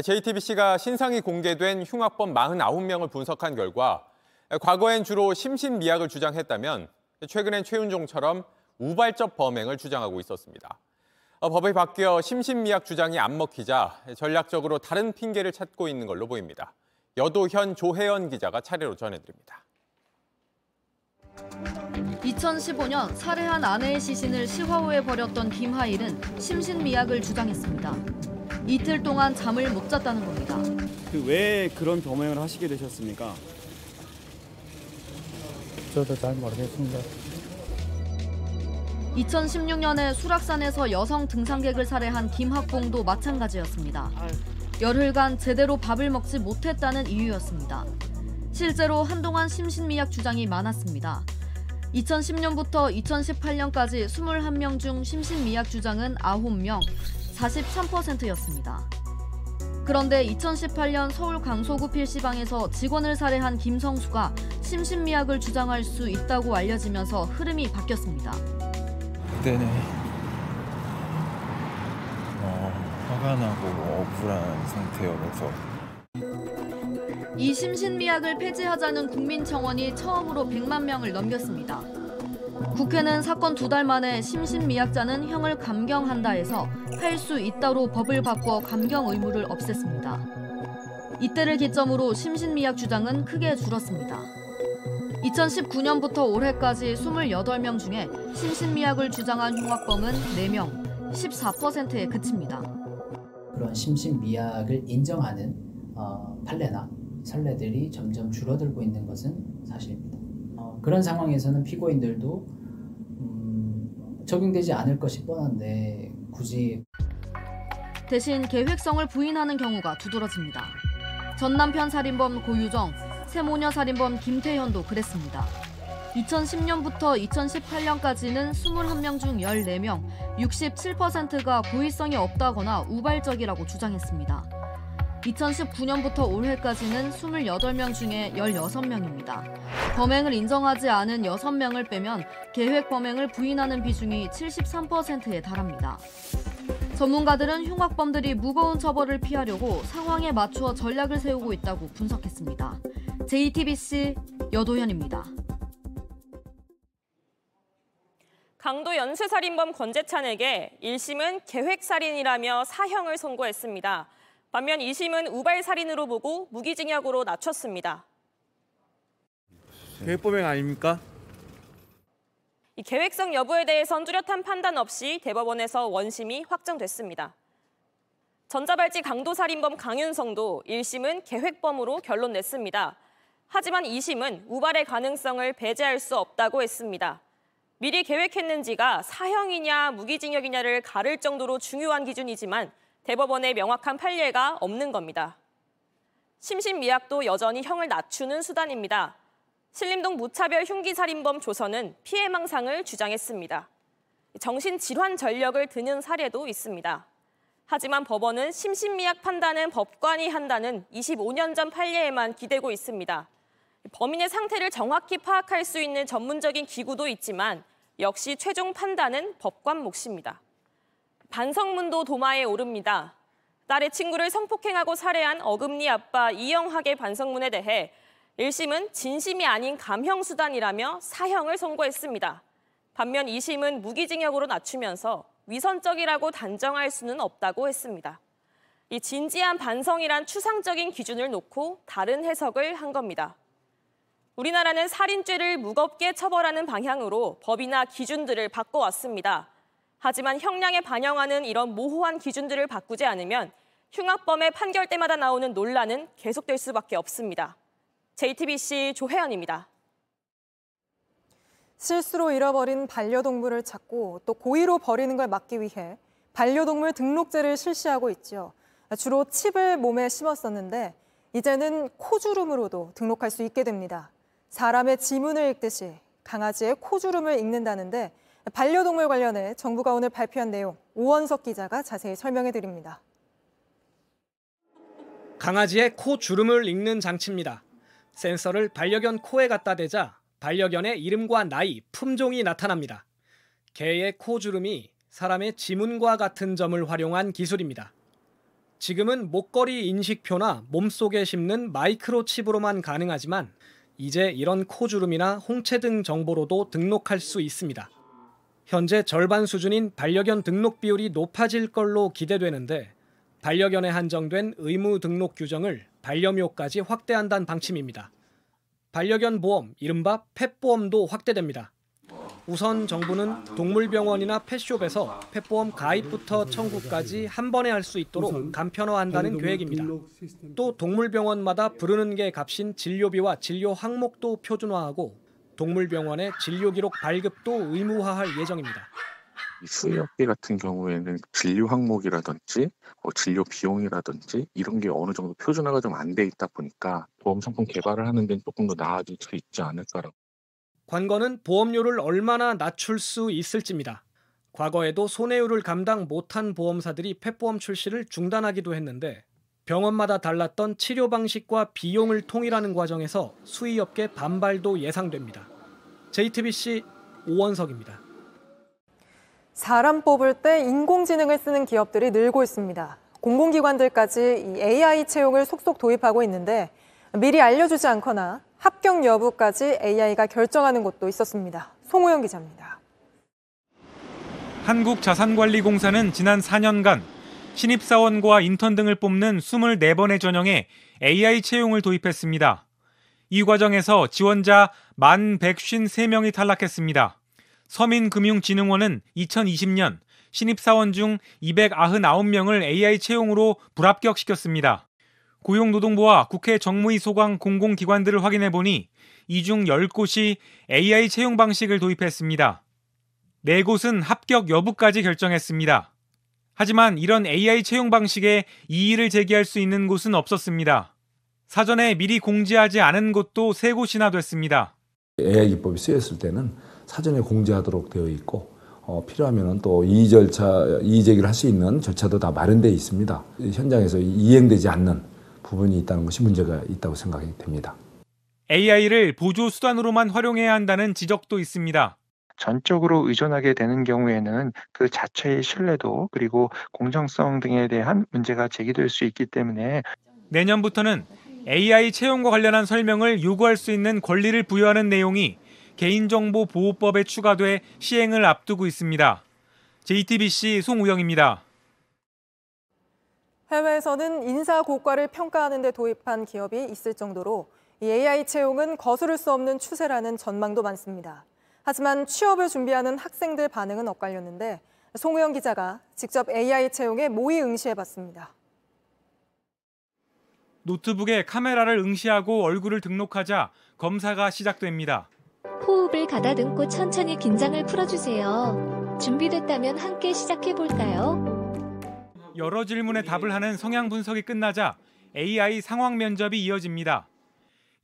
JTBC가 신상이 공개된 흉악범 49명을 분석한 결과 과거엔 주로 심신미약을 주장했다면 최근엔 최윤종처럼 우발적 범행을 주장하고 있었습니다. 법이 바뀌어 심신미약 주장이 안 먹히자 전략적으로 다른 핑계를 찾고 있는 걸로 보입니다. 여도현, 조혜연 기자가 차례로 전해드립니다. 2015년 살해한 아내의 시신을 시화호에 버렸던 김하일은 심신미약을 주장했습니다. 이틀 동안 잠을 못 잤다는 겁니다. 왜 그런 범행을 하시게 되셨습니까? 저도 잘 모르겠습니다. 2016년에 수락산에서 여성 등산객을 살해한 김학봉도 마찬가지였습니다. 열흘간 제대로 밥을 먹지 못했다는 이유였습니다. 실제로 한동안 심신미약 주장이 많았습니다. 2010년부터 2018년까지 21명 중 심신미약 주장은 9명, 43%였습니다. 그런데 2018년 서울 강서구 필시방에서 직원을 살해한 김성수가 심신미약을 주장할 수 있다고 알려지면서 흐름이 바뀌었습니다. 그때는 화가 나고 억울한 상태여서 이 심신미약을 폐지하자는 국민청원이 처음으로 100만 명을 넘겼습니다. 국회는 사건 2달 만에 심신미약자는 형을 감경한다 해서 할 수 있다로 법을 바꿔 감경 의무를 없앴습니다. 이때를 기점으로 심신미약 주장은 크게 줄었습니다. 2019년부터 올해까지 28명 중에 심신미약을 주장한 흉악범은 4명, 14%에 그칩니다. 그런 심신미약을 인정하는 판례나 선례들이 점점 줄어들고 있는 것은 사실입니다. 그런 상황에서는 피고인들도 적용되지 않을 것이 뻔한데 굳이. 대신 계획성을 부인하는 경우가 두드러집니다. 전남편 살인범 고유정, 세모녀 살인범 김태현도 그랬습니다. 2010년부터 2018년까지는 21명 중 14명, 67%가 고의성이 없다거나 우발적이라고 주장했습니다. 2019년부터 올해까지는 28명 중에 16명입니다. 범행을 인정하지 않은 6명을 빼면 계획 범행을 부인하는 비중이 73%에 달합니다. 전문가들은 흉악범들이 무거운 처벌을 피하려고 상황에 맞추어 전략을 세우고 있다고 분석했습니다. JTBC 여도현입니다. 강도 연쇄살인범 권재찬에게 1심은 계획살인이라며 사형을 선고했습니다. 반면 2심은 우발살인으로 보고 무기징역으로 낮췄습니다. 계획범행 아닙니까? 이 계획성 여부에 대해선 뚜렷한 판단 없이 대법원에서 원심이 확정됐습니다. 전자발찌 강도살인범 강윤성도 1심은 계획범으로 결론 냈습니다. 하지만 2심은 우발의 가능성을 배제할 수 없다고 했습니다. 미리 계획했는지가 사형이냐 무기징역이냐를 가를 정도로 중요한 기준이지만 대법원의 명확한 판례가 없는 겁니다. 심신미약도 여전히 형을 낮추는 수단입니다. 신림동 무차별 흉기살인범 조선은 피해망상을 주장했습니다. 정신질환 전력을 드는 사례도 있습니다. 하지만 법원은 심신미약 판단은 법관이 한다는 25년 전 판례에만 기대고 있습니다. 범인의 상태를 정확히 파악할 수 있는 전문적인 기구도 있지만 역시 최종 판단은 법관 몫입니다. 반성문도 도마에 오릅니다. 딸의 친구를 성폭행하고 살해한 어금니 아빠 이영학의 반성문에 대해 1심은 진심이 아닌 감형수단이라며 사형을 선고했습니다. 반면 2심은 무기징역으로 낮추면서 위선적이라고 단정할 수는 없다고 했습니다. 이 진지한 반성이란 추상적인 기준을 놓고 다른 해석을 한 겁니다. 우리나라는 살인죄를 무겁게 처벌하는 방향으로 법이나 기준들을 바꿔왔습니다. 하지만 형량에 반영하는 이런 모호한 기준들을 바꾸지 않으면 흉악범의 판결 때마다 나오는 논란은 계속될 수밖에 없습니다. JTBC 조혜연입니다. 실수로 잃어버린 반려동물을 찾고 또 고의로 버리는 걸 막기 위해 반려동물 등록제를 실시하고 있죠. 주로 칩을 몸에 심었었는데 이제는 코주름으로도 등록할 수 있게 됩니다. 사람의 지문을 읽듯이 강아지의 코주름을 읽는다는데 반려동물 관련해 정부가 오늘 발표한 내용, 오원석 기자가 자세히 설명해 드립니다. 강아지의 코 주름을 읽는 장치입니다. 센서를 반려견 코에 갖다 대자 반려견의 이름과 나이, 품종이 나타납니다. 개의 코 주름이 사람의 지문과 같은 점을 활용한 기술입니다. 지금은 목걸이 인식표나 몸속에 심는 마이크로칩으로만 가능하지만 이제 이런 코 주름이나 홍채 등 정보로도 등록할 수 있습니다. 현재 절반 수준인 반려견 등록 비율이 높아질 걸로 기대되는데 반려견에 한정된 의무 등록 규정을 반려묘까지 확대한다는 방침입니다. 반려견 보험, 이른바 펫보험도 확대됩니다. 우선 정부는 동물병원이나 펫숍에서 펫보험 가입부터 청구까지 한 번에 할 수 있도록 간편화한다는 계획입니다. 또 동물병원마다 부르는 게 값인 진료비와 진료 항목도 표준화하고 동물병원의 진료기록 발급도 의무화할 예정입니다. 수의학비 같은 경우에는 진료 항목이라든지 진료 비용이라든지 이런 게 어느 정도 표준화가 좀 안 돼 있다 보니까 보험 상품 개발을 하는 데는 조금 더 나아질 수 있지 않을까라고. 관건은 보험료를 얼마나 낮출 수 있을지입니다. 과거에도 손해율을 감당 못한 보험사들이 펫보험 출시를 중단하기도 했는데 병원마다 달랐던 치료 방식과 비용을 통일하는 과정에서 수의업계 반발도 예상됩니다. JTBC 오원석입니다. 사람 뽑을 때 인공지능을 쓰는 기업들이 늘고 있습니다. 공공기관들까지 이 AI 채용을 속속 도입하고 있는데 미리 알려주지 않거나 합격 여부까지 AI가 결정하는 곳도 있었습니다. 송우영 기자입니다. 한국자산관리공사는 지난 4년간 신입사원과 인턴 등을 뽑는 24번의 전형에 AI 채용을 도입했습니다. 이 과정에서 지원자 1,153명이 탈락했습니다. 서민금융진흥원은 2020년 신입사원 중 299명을 AI 채용으로 불합격시켰습니다. 고용노동부와 국회 정무위 소관 공공기관들을 확인해보니 이 중 10곳이 AI 채용 방식을 도입했습니다. 4곳은 합격 여부까지 결정했습니다. 하지만 이런 AI 채용 방식에 이의를 제기할 수 있는 곳은 없었습니다. 사전에 미리 공지하지 않은 곳도 3곳이나 됐습니다. AI 기법이 쓰였을 때는 사전에 공지하도록 되어 있고 필요하면 또 이의 제기를 할 수 있는 절차도 다 마련되어 있습니다. 현장에서 이행되지 않는 부분이 있다는 것이 문제가 있다고 생각이 됩니다. AI를 보조 수단으로만 활용해야 한다는 지적도 있습니다. 전적으로 의존하게 되는 경우에는 그 자체의 신뢰도 그리고 공정성 등에 대한 문제가 제기될 수 있기 때문에 내년부터는 AI 채용과 관련한 설명을 요구할 수 있는 권리를 부여하는 내용이 개인정보보호법에 추가돼 시행을 앞두고 있습니다. JTBC 송우영입니다. 해외에서는 인사 고과를 평가하는 데 도입한 기업이 있을 정도로 이 AI 채용은 거스를 수 없는 추세라는 전망도 많습니다. 하지만 취업을 준비하는 학생들 반응은 엇갈렸는데 송우영 기자가 직접 AI 채용에 모의 응시해봤습니다. 노트북에 카메라를 응시하고 얼굴을 등록하자 검사가 시작됩니다. 호흡을 가다듬고 천천히 긴장을 풀어주세요. 준비됐다면 함께 시작해볼까요? 여러 질문에 답을 하는 성향 분석이 끝나자 AI 상황 면접이 이어집니다.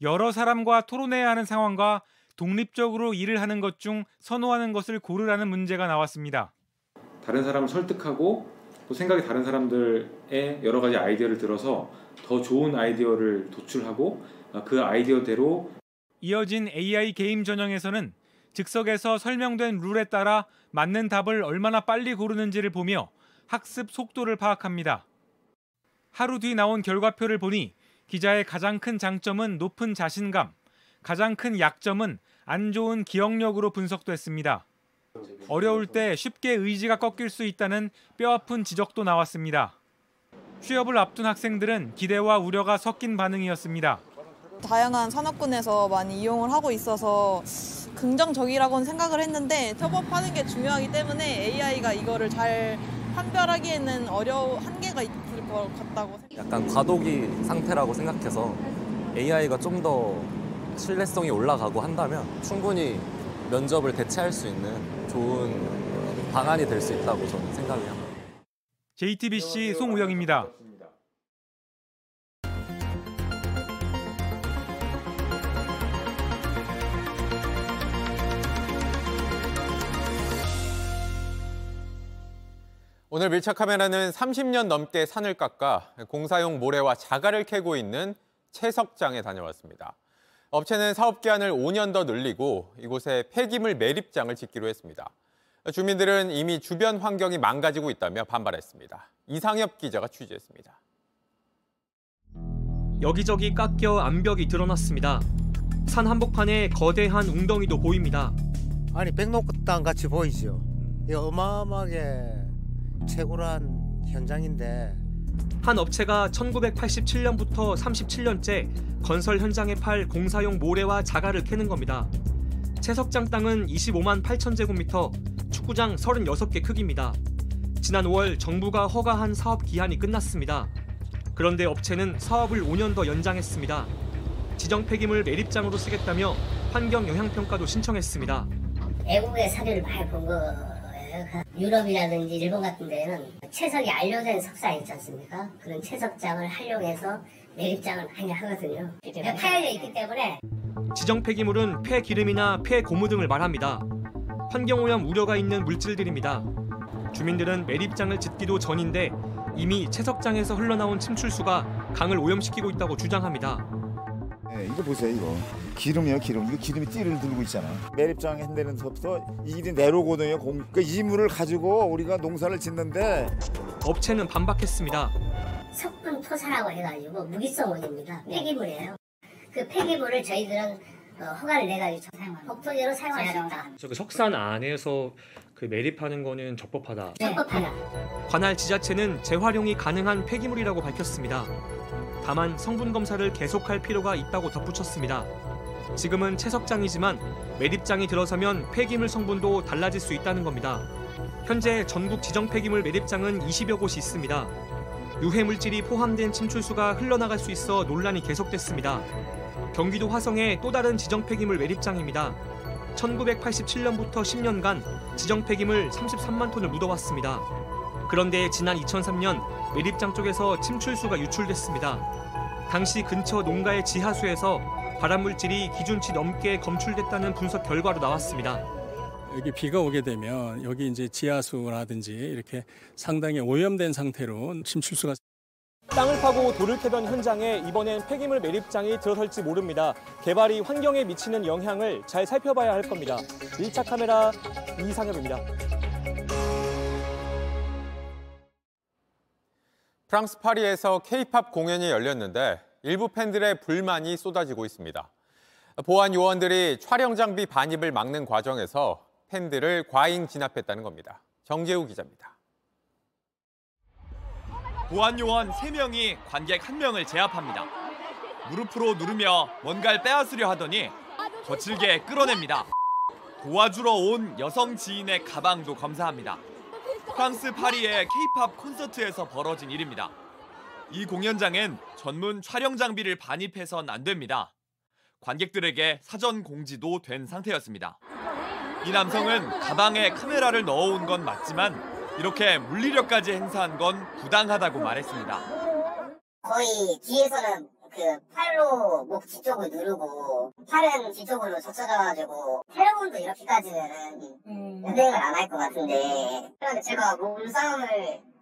여러 사람과 토론해야 하는 상황과 독립적으로 일을 하는 것 중 선호하는 것을 고르라는 문제가 나왔습니다. 다른 사람을 설득하고 또 생각이 다른 사람들의 여러 가지 아이디어를 들어서 더 좋은 아이디어를 도출하고 그 아이디어대로 이어진 AI 게임 전형에서는 즉석에서 설명된 룰에 따라 맞는 답을 얼마나 빨리 고르는지를 보며 학습 속도를 파악합니다. 하루 뒤 나온 결과표를 보니 기자의 가장 큰 장점은 높은 자신감, 가장 큰 약점은 안 좋은 기억력으로 분석됐습니다. 어려울 때 쉽게 의지가 꺾일 수 있다는 뼈아픈 지적도 나왔습니다. 취업을 앞둔 학생들은 기대와 우려가 섞인 반응이었습니다. 다양한 산업군에서 많이 이용을 하고 있어서 긍정적이라고는 생각을 했는데 협업하는 게 중요하기 때문에 AI가 이거를 잘 판별하기에는 한계가 있을 것 같다고 생각합니다. 약간 과도기 상태라고 생각해서 AI가 좀 더 신뢰성이 올라가고 한다면 충분히 면접을 대체할 수 있는 좋은 방안이 될 수 있다고 저는 생각해요. JTBC 송우영입니다. 오늘 밀착카메라는 30년 넘게 산을 깎아 공사용 모래와 자갈을 캐고 있는 채석장에 다녀왔습니다. 업체는 사업 기한을 5년 더 늘리고 이곳에 폐기물 매립장을 짓기로 했습니다. 주민들은 이미 주변 환경이 망가지고 있다며 반발했습니다. 이상엽 기자가 취재했습니다. 여기저기 깎여 암벽이 드러났습니다. 산 한복판에 거대한 웅덩이도 보입니다. 아니 백록당 같이 보이죠? 이거 어마어마하게 채굴한 현장인데 한 업체가 1987년부터 37년째 건설 현장에 팔 공사용 모래와 자갈을 캐는 겁니다. 채석장 땅은 258,000제곱미터, 축구장 36개 크기입니다. 지난 5월 정부가 허가한 사업 기한이 끝났습니다. 그런데 업체는 사업을 5년 더 연장했습니다. 지정 폐기물 매립장으로 쓰겠다며 환경영향평가도 신청했습니다. 애국의 사례를 많이 본 거예요. 유럽이라든지 일본 같은 데는 채석이 안료된 석상 있지 않습니까? 그런 채석장을 활용해서 매립장을 많이 하거든요. 파열되어 있기 때문에. 지정 폐기물은 폐기름이나 폐고무 등을 말합니다. 환경오염 우려가 있는 물질들입니다. 주민들은 매립장을 짓기도 전인데 이미 채석장에서 흘러나온 침출수가 강을 오염시키고 있다고 주장합니다. 네, 이거 보세요, 이거. 기름이요, 기름. 이거 기름이 띠를 들고 있잖아. 매립장에 한대는서부터 이게 내려오거든요. 그러니까 이 물을 가지고 우리가 농사를 짓는데. 업체는 반박했습니다. 석분 토사라고 해가지고 무기성 원입니다. 폐기물이에요. 그 폐기물을 저희들은 허가를 내가지고 복토제로 사용할 수 있다. 그 석산 안에서 그 매립하는 거는 적법하다. 네. 적법하다. 관할 지자체는 재활용이 가능한 폐기물이라고 밝혔습니다. 다만 성분 검사를 계속할 필요가 있다고 덧붙였습니다. 지금은 채석장이지만 매립장이 들어서면 폐기물 성분도 달라질 수 있다는 겁니다. 현재 전국 지정 폐기물 매립장은 20여 곳이 있습니다. 유해 물질이 포함된 침출수가 흘러나갈 수 있어 논란이 계속됐습니다. 경기도 화성의 또 다른 지정 폐기물 매립장입니다. 1987년부터 10년간 지정 폐기물 33만 톤을 묻어왔습니다. 그런데 지난 2003년 매립장 쪽에서 침출수가 유출됐습니다. 당시 근처 농가의 지하수에서 발암물질이 기준치 넘게 검출됐다는 분석 결과로 나왔습니다. 여기 비가 오게 되면 여기 이제 지하수라든지 이렇게 상당히 오염된 상태로 침출수가. 땅을 파고 돌을 캐던 현장에 이번엔 폐기물 매립장이 들어설지 모릅니다. 개발이 환경에 미치는 영향을 잘 살펴봐야 할 겁니다. 1차 카메라 이상엽입니다. 프랑스 파리에서 K-POP 공연이 열렸는데 일부 팬들의 불만이 쏟아지고 있습니다. 보안 요원들이 촬영 장비 반입을 막는 과정에서 팬들을 과잉 진압했다는 겁니다. 정재우 기자입니다. 보안 요원 3명이 관객 1명을 제압합니다. 무릎으로 누르며 뭔가를 빼앗으려 하더니 거칠게 끌어냅니다. 도와주러 온 여성 지인의 가방도 검사합니다. 프랑스 파리의 K-POP 콘서트에서 벌어진 일입니다. 이 공연장엔 전문 촬영 장비를 반입해선 안 됩니다. 관객들에게 사전 공지도 된 상태였습니다. 이 남성은 가방에 카메라를 넣어온 건 맞지만 이렇게 물리력까지 행사한 건 부당하다고 말했습니다. 거의 뒤에서는 그 팔로 목 뒤쪽을 누르고 팔은 뒤쪽으로 젖혀져가지고 헤어본도 이렇게까지는 연행을 안 할 것 같은데 그런데 제가 몸싸움을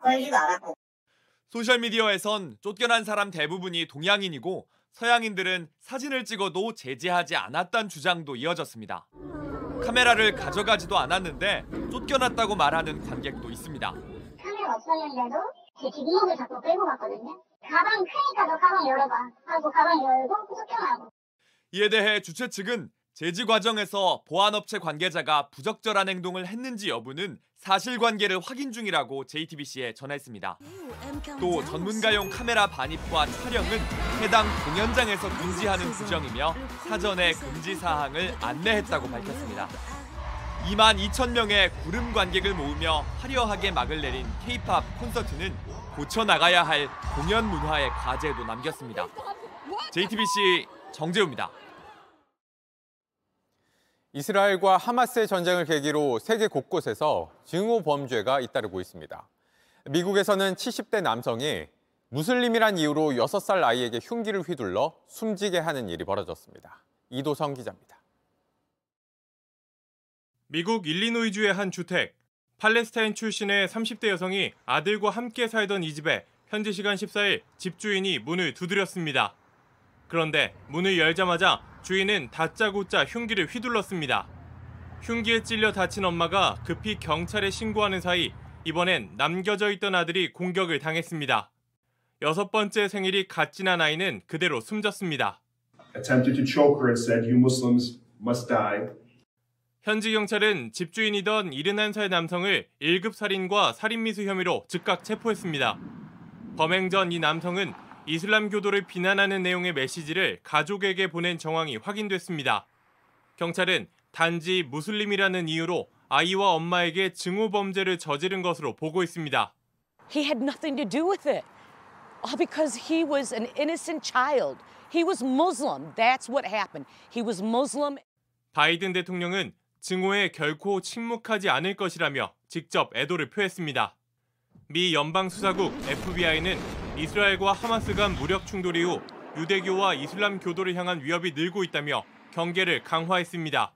걸지도 않았고. 소셜미디어에선 쫓겨난 사람 대부분이 동양인이고 서양인들은 사진을 찍어도 제재하지 않았다는 주장도 이어졌습니다. 카메라를 가져가지도 않았는데 쫓겨났다고 말하는 관객도 있습니다. 카메라 없었는데도 제 뒷목을 자꾸 끌고 갔거든요. 가방 크니까 너 가방 열어봐 하고 가방 열고 쫓겨나고. 이에 대해 주최 측은 제지 과정에서 보안업체 관계자가 부적절한 행동을 했는지 여부는 사실관계를 확인 중이라고 JTBC에 전했습니다. 또 전문가용 카메라 반입과 촬영은 해당 공연장에서 금지하는 규정이며 사전에 금지 사항을 안내했다고 밝혔습니다. 22,000명의 구름 관객을 모으며 화려하게 막을 내린 K-POP 콘서트는 고쳐나가야 할 공연 문화의 과제도 남겼습니다. JTBC 정재우입니다. 이스라엘과 하마스의 전쟁을 계기로 세계 곳곳에서 증오 범죄가 잇따르고 있습니다. 미국에서는 70대 남성이 무슬림이란 이유로 6살 아이에게 흉기를 휘둘러 숨지게 하는 일이 벌어졌습니다. 이도성 기자입니다. 미국 일리노이주의 한 주택. 팔레스타인 출신의 30대 여성이 아들과 함께 살던 이 집에 현지 시간 14일 집주인이 문을 두드렸습니다. 그런데 문을 열자마자 주인은 다짜고짜 흉기를 휘둘렀습니다. 흉기에 찔려 다친 엄마가 급히 경찰에 신고하는 사이 이번엔 남겨져 있던 아들이 공격을 당했습니다. 6번째 생일이 갓 지난 아이는 그대로 숨졌습니다. 현지 경찰은 집주인이던 71살 남성을 1급 살인과 살인미수 혐의로 즉각 체포했습니다. 범행 전 이 남성은 이슬람교도를 비난하는 내용의 메시지를 가족에게 보낸 정황이 확인됐습니다. 경찰은 단지 무슬림이라는 이유로 아이와 엄마에게 증오 범죄를 저지른 것으로 보고 있습니다. He had nothing to do with it. Because he was an innocent child. He was Muslim. That's what happened. He was Muslim. 바이든 대통령은 증오에 결코 침묵하지 않을 것이라며 직접 애도를 표했습니다. 미 연방수사국 FBI는 이스라엘과 하마스 간 무력 충돌 이후 유대교와 이슬람교도를 향한 위협이 늘고 있다며 경계를 강화했습니다.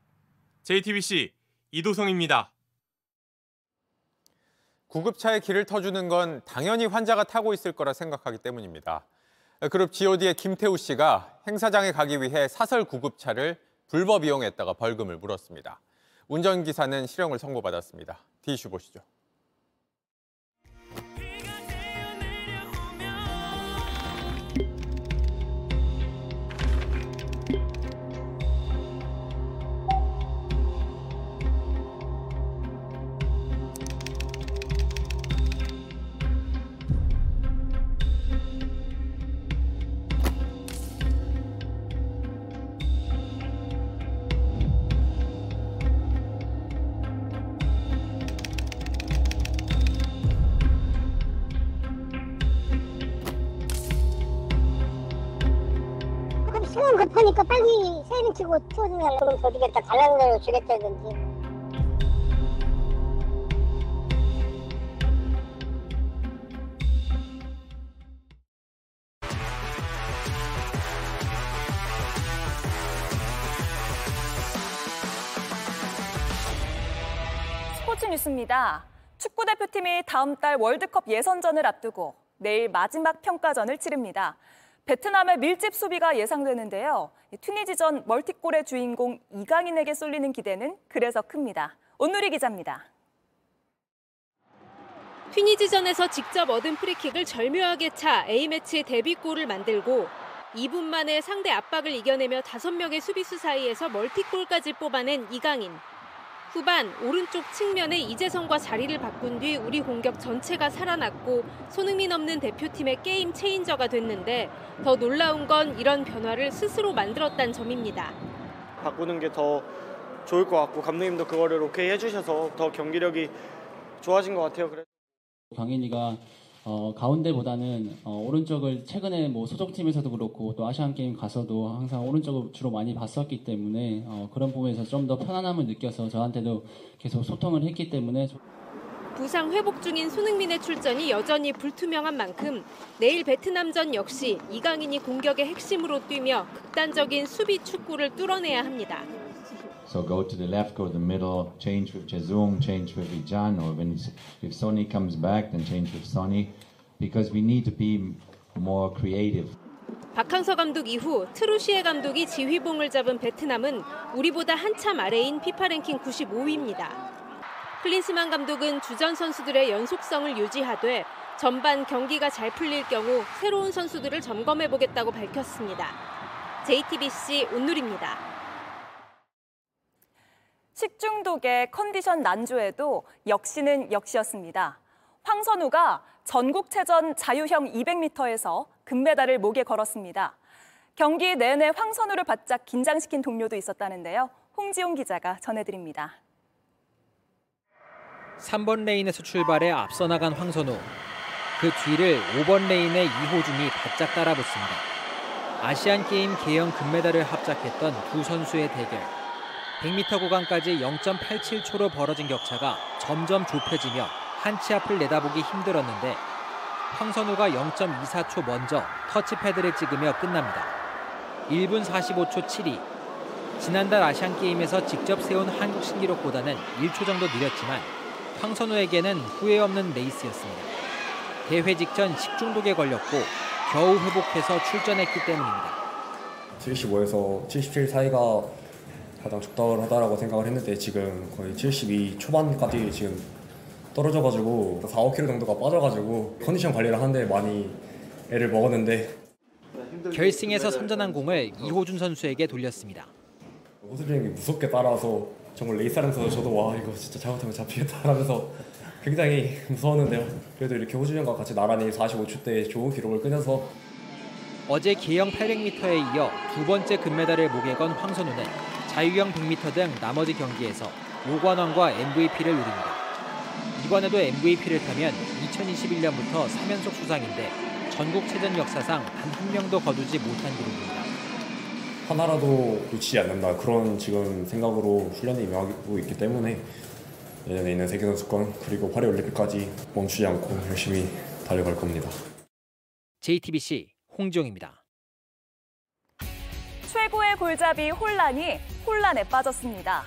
JTBC 이도성입니다. 구급차에 길을 터주는 건 당연히 환자가 타고 있을 거라 생각하기 때문입니다. 그룹 G.O.D의 김태우 씨가 행사장에 가기 위해 사설 구급차를 불법 이용했다가 벌금을 물었습니다. 운전기사는 실형을 선고받았습니다. 디슈 보시죠. 그러니까 빨리 세는 키고 태워주면 그럼 더 주겠다, 달라는 대로 주겠다든지. 스포츠 뉴스입니다. 축구 대표팀이 다음 달 월드컵 예선전을 앞두고 내일 마지막 평가전을 치릅니다. 베트남의 밀집 수비가 예상되는데요. 튀니지전 멀티골의 주인공 이강인에게 쏠리는 기대는 그래서 큽니다. 온누리 기자입니다. 튀니지전에서 직접 얻은 프리킥을 절묘하게 차 A매치 데뷔골을 만들고 2분 만에 상대 압박을 이겨내며 5명의 수비수 사이에서 멀티골까지 뽑아낸 이강인. 후반 오른쪽 측면에 이재성과 자리를 바꾼 뒤 우리 공격 전체가 살아났고 손흥민 없는 대표팀의 게임 체인저가 됐는데 더 놀라운 건 이런 변화를 스스로 만들었다는 점입니다. 바꾸는 게 더 좋을 것 같고 감독님도 그거를 오케이 해주셔서 더 경기력이 좋아진 것 같아요. 강인이가 가운데보다는 오른쪽을 최근에 뭐 소속팀에서도 그렇고 또 아시안게임 가서도 항상 오른쪽을 주로 많이 봤었기 때문에 그런 부분에서 좀 더 편안함을 느껴서 저한테도 계속 소통을 했기 때문에. 부상 회복 중인 손흥민의 출전이 여전히 불투명한 만큼 내일 베트남전 역시 이강인이 공격의 핵심으로 뛰며 극단적인 수비 축구를 뚫어내야 합니다. So go to the left, go to the middle, change with Jae-sung, change with Ijan, or when if Sonny comes back, then change with Sonny, because we need to be more creative. 박항서 감독 이후 트루시에 감독이 지휘봉을 잡은 베트남은 우리보다 한참 아래인 피파 랭킹 95위입니다. 클린스만 감독은 주전 선수들의 연속성을 유지하되 전반 경기가 잘 풀릴 경우 새로운 선수들을 점검해보겠다고 밝혔습니다. JTBC 온누리입니다. 식중독의 컨디션 난조에도 역시는 역시였습니다. 황선우가 전국체전 자유형 200m에서 금메달을 목에 걸었습니다. 경기 내내 황선우를 바짝 긴장시킨 동료도 있었다는데요. 홍지용 기자가 전해드립니다. 3번 레인에서 출발해 앞서 나간 황선우. 그 뒤를 5번 레인의 이호준이 바짝 따라붙습니다. 아시안게임 개영 금메달을 합작했던 두 선수의 대결. 100m 구간까지 0.87초로 벌어진 격차가 점점 좁혀지며 한치 앞을 내다보기 힘들었는데 황선우가 0.24초 먼저 터치패드를 찍으며 끝납니다. 1분 45초 7위. 지난달 아시안게임에서 직접 세운 한국 신기록보다는 1초 정도 느렸지만 황선우에게는 후회 없는 레이스였습니다. 대회 직전 식중독에 걸렸고 겨우 회복해서 출전했기 때문입니다. 75에서 77 사이가 가장 적당하다라고 생각을 했는데 지금 거의 72 초반까지 지금 떨어져가지고 4, 5kg 정도가 빠져가지고 컨디션 관리를 하는데 많이 애를 먹었는데. 결승에서 선전한 공을 이호준 선수에게 돌렸습니다. 호수진이 무섭게 따라와서 정말 레이스하면서 저도 와 이거 진짜 잘못하면 잡히겠다 하면서 굉장히 무서웠는데요. 그래도 이렇게 호준 형과 같이 나란히 45초 대 좋은 기록을 끊어서 어제 개영 800m에 이어 두 번째 금메달을 목에 건 황선우는 자유형 100m 등 나머지 경기에서 5관왕과 MVP를 누립니다. 이번에도 MVP를 타면 2021년부터 3연속 수상인데 전국체전 역사상 단 한 명도 거두지 못한 기록입니다. 하나라도 놓치지 않는다, 그런 지금 생각으로 훈련에 임하고 있기 때문에 내년에 있는 세계선수권 그리고 파리올림픽까지 멈추지 않고 열심히 달려갈 겁니다. JTBC 홍지용입니다. 최고의 골잡이 혼란이 혼란에 빠졌습니다.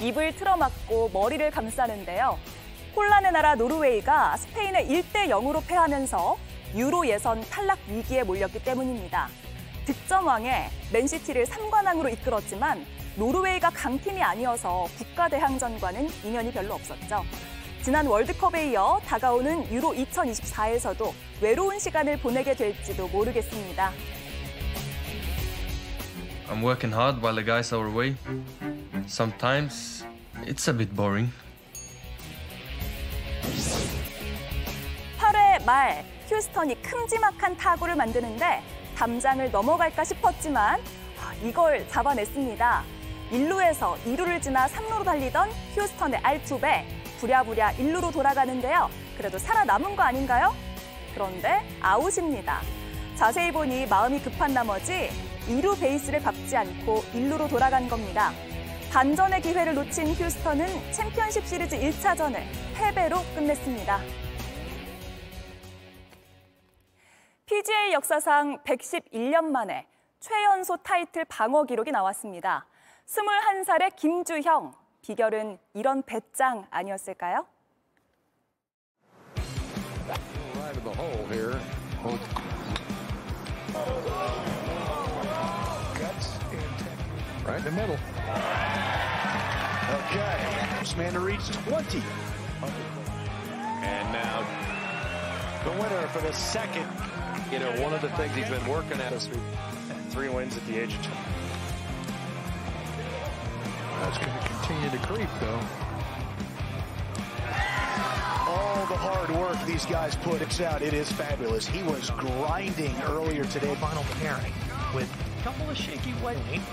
입을 틀어막고 머리를 감싸는데요. 혼란의 나라 노르웨이가 스페인에 1-0으로 패하면서 유로 예선 탈락 위기에 몰렸기 때문입니다. 득점왕에 맨시티를 3관왕으로 이끌었지만 노르웨이가 강팀이 아니어서 국가대항전과는 인연이 별로 없었죠. 지난 월드컵에 이어 다가오는 유로 2024에서도 외로운 시간을 보내게 될지도 모르겠습니다. I'm working hard while the guys are away. Sometimes it's a bit boring. 8회 말 휴스턴이 큼지막한 타구를 만드는데 담장을 넘어갈까 싶었지만 이걸 잡아냈습니다. 1루에서 2루를 지나 3루로 달리던 휴스턴의 알투베, 부랴부랴 1루로 돌아가는데요. 그래도 살아남은 거 아닌가요? 그런데 아웃입니다. 자세히 보니 마음이 급한 나머지 2루 베이스를 밟지 않고 1루로 돌아간 겁니다. 반전의 기회를 놓친 휴스턴은 챔피언십 시리즈 1차전을 패배로 끝냈습니다. PGA 역사상 111년 만에 최연소 타이틀 방어 기록이 나왔습니다. 21살의 김주형, 비결은 이런 배짱 아니었을까요? Three wins at the age of 20. That's going to continue to creep, though. All the hard work these guys put out, it is fabulous. He was grinding earlier today. Final pairing with a couple of shaky weddings,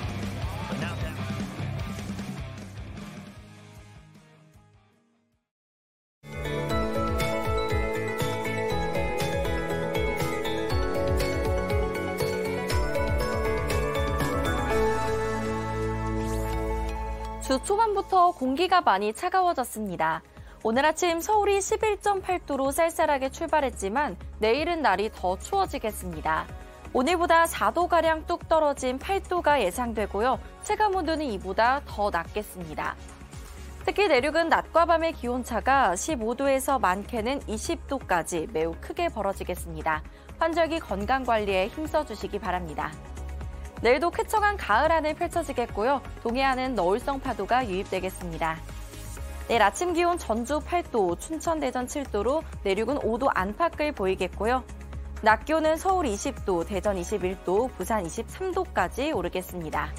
but now that. 주 초반부터 공기가 많이 차가워졌습니다. 오늘 아침 서울이 11.8도로 쌀쌀하게 출발했지만 내일은 날이 더 추워지겠습니다. 오늘보다 4도가량 뚝 떨어진 8도가 예상되고요. 체감 온도는 이보다 더 낮겠습니다. 특히 내륙은 낮과 밤의 기온차가 15도에서 많게는 20도까지 매우 크게 벌어지겠습니다. 환절기 건강관리에 힘써주시기 바랍니다. 내일도 쾌청한 가을 하늘 펼쳐지겠고요. 동해안은 너울성 파도가 유입되겠습니다. 내일 아침 기온 전주 8도, 춘천 대전 7도로 내륙은 5도 안팎을 보이겠고요. 낮 기온은 서울 20도, 대전 21도, 부산 23도까지 오르겠습니다.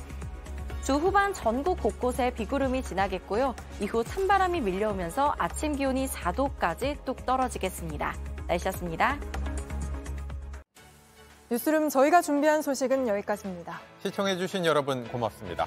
주 후반 전국 곳곳에 비구름이 지나겠고요. 이후 찬바람이 밀려오면서 아침 기온이 4도까지 뚝 떨어지겠습니다. 날씨였습니다. 뉴스룸 저희가 준비한 소식은 여기까지입니다. 시청해주신 여러분 고맙습니다.